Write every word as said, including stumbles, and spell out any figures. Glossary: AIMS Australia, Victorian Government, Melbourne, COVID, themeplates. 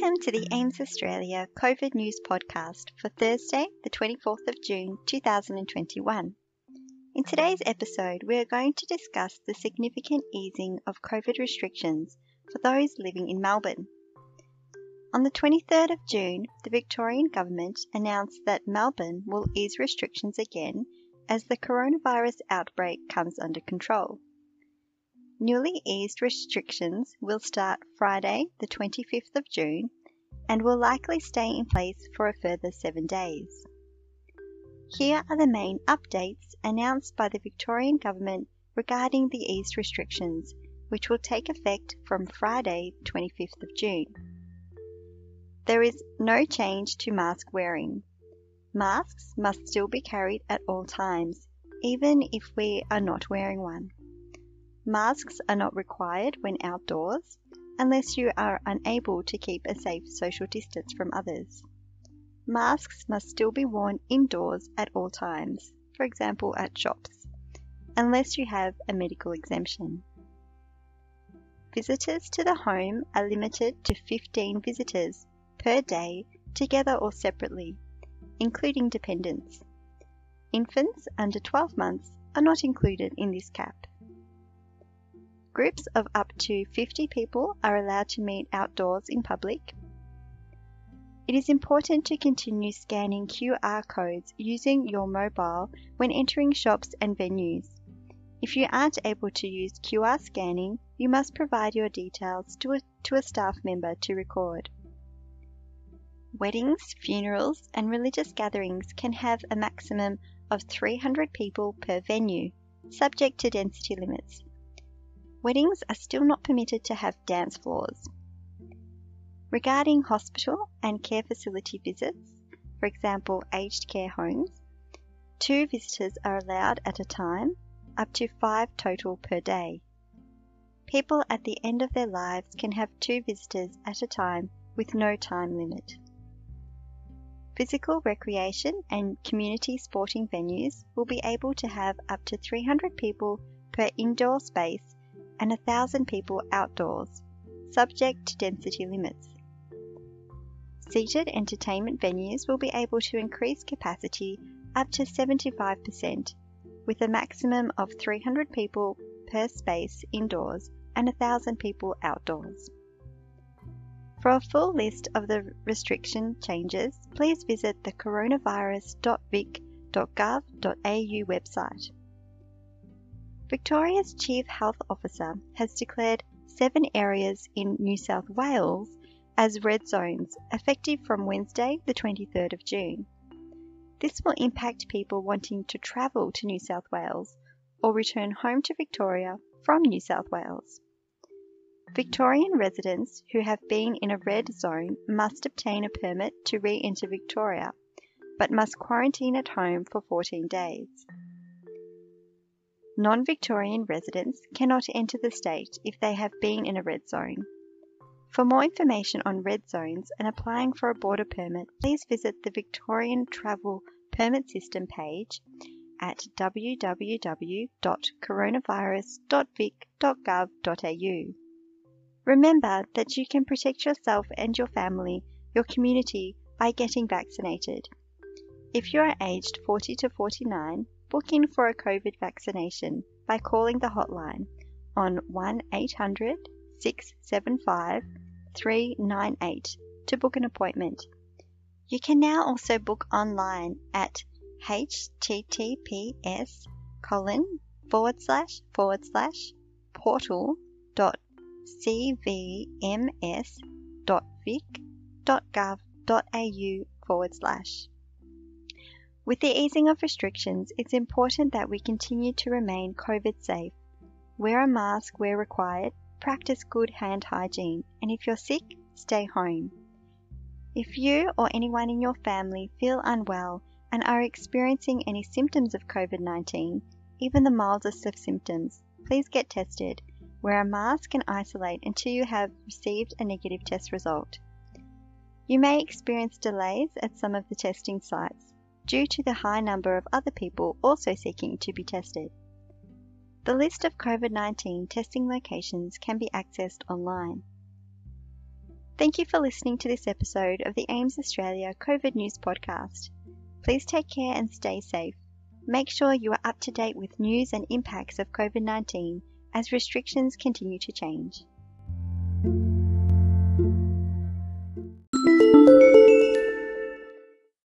Welcome to the AIMS Australia COVID News Podcast for Thursday, the twenty-fourth of June two thousand twenty-one. In today's episode, we are going to discuss the significant easing of COVID restrictions for those living in Melbourne. On the twenty-third of June, the Victorian Government announced that Melbourne will ease restrictions again as the coronavirus outbreak comes under control. Newly eased restrictions will start Friday, the twenty-fifth of June, and will likely stay in place for a further seven days. Here are the main updates announced by the Victorian Government regarding the eased restrictions, which will take effect from Friday, twenty-fifth of June. There is no change to mask wearing. Masks must still be carried at all times, even if we are not wearing one. Masks are not required when outdoors, unless you are unable to keep a safe social distance from others. Masks must still be worn indoors at all times, for example at shops, unless you have a medical exemption. Visitors to the home are limited to fifteen visitors per day, together or separately, including dependents. Infants under twelve months are not included in this cap. Groups of up to fifty people are allowed to meet outdoors in public. It is important to continue scanning Q R codes using your mobile when entering shops and venues. If you aren't able to use Q R scanning, you must provide your details to a, to a staff member to record. Weddings, funerals, and religious gatherings can have a maximum of three hundred people per venue, subject to density limits. Weddings are still not permitted to have dance floors. Regarding hospital and care facility visits, for example aged care homes, two visitors are allowed at a time, up to five total per day. People at the end of their lives can have two visitors at a time with no time limit. Physical recreation and community sporting venues will be able to have up to three hundred people per indoor space and one thousand people outdoors, subject to density limits. Seated entertainment venues will be able to increase capacity up to seventy-five percent, with a maximum of three hundred people per space indoors and one thousand people outdoors. For a full list of the restriction changes, please visit the coronavirus dot vic dot gov dot a u website. Victoria's Chief Health Officer has declared seven areas in New South Wales as red zones, effective from Wednesday, the twenty-third of June. This will impact people wanting to travel to New South Wales or return home to Victoria from New South Wales. Victorian residents who have been in a red zone must obtain a permit to re-enter Victoria, but must quarantine at home for fourteen days. Non-Victorian residents cannot enter the state if they have been in a red zone. For more information on red zones and applying for a border permit, please visit the Victorian Travel Permit System page at w w w dot coronavirus dot vic dot gov dot a u. Remember that you can protect yourself and your family, your community, by getting vaccinated. If you are aged forty to forty-nine, book in for a COVID vaccination by calling the hotline on one eight hundred, six seven five, three nine eight to book an appointment. You can now also book online at h t t p s colon forward slash forward slash portal dot c v m s dot vic dot gov dot a u forward slash. With the easing of restrictions, it's important that we continue to remain COVID safe. Wear a mask where required, practice good hand hygiene, and if you're sick, stay home. If you or anyone in your family feel unwell and are experiencing any symptoms of COVID nineteen, even the mildest of symptoms, please get tested. Wear a mask and isolate until you have received a negative test result. You may experience delays at some of the testing sites, due to the high number of other people also seeking to be tested. The list of COVID nineteen testing locations can be accessed online. Thank you for listening to this episode of the AIMS Australia COVID News Podcast. Please take care and stay safe. Make sure you are up to date with news and impacts of COVID nineteen as restrictions continue to change.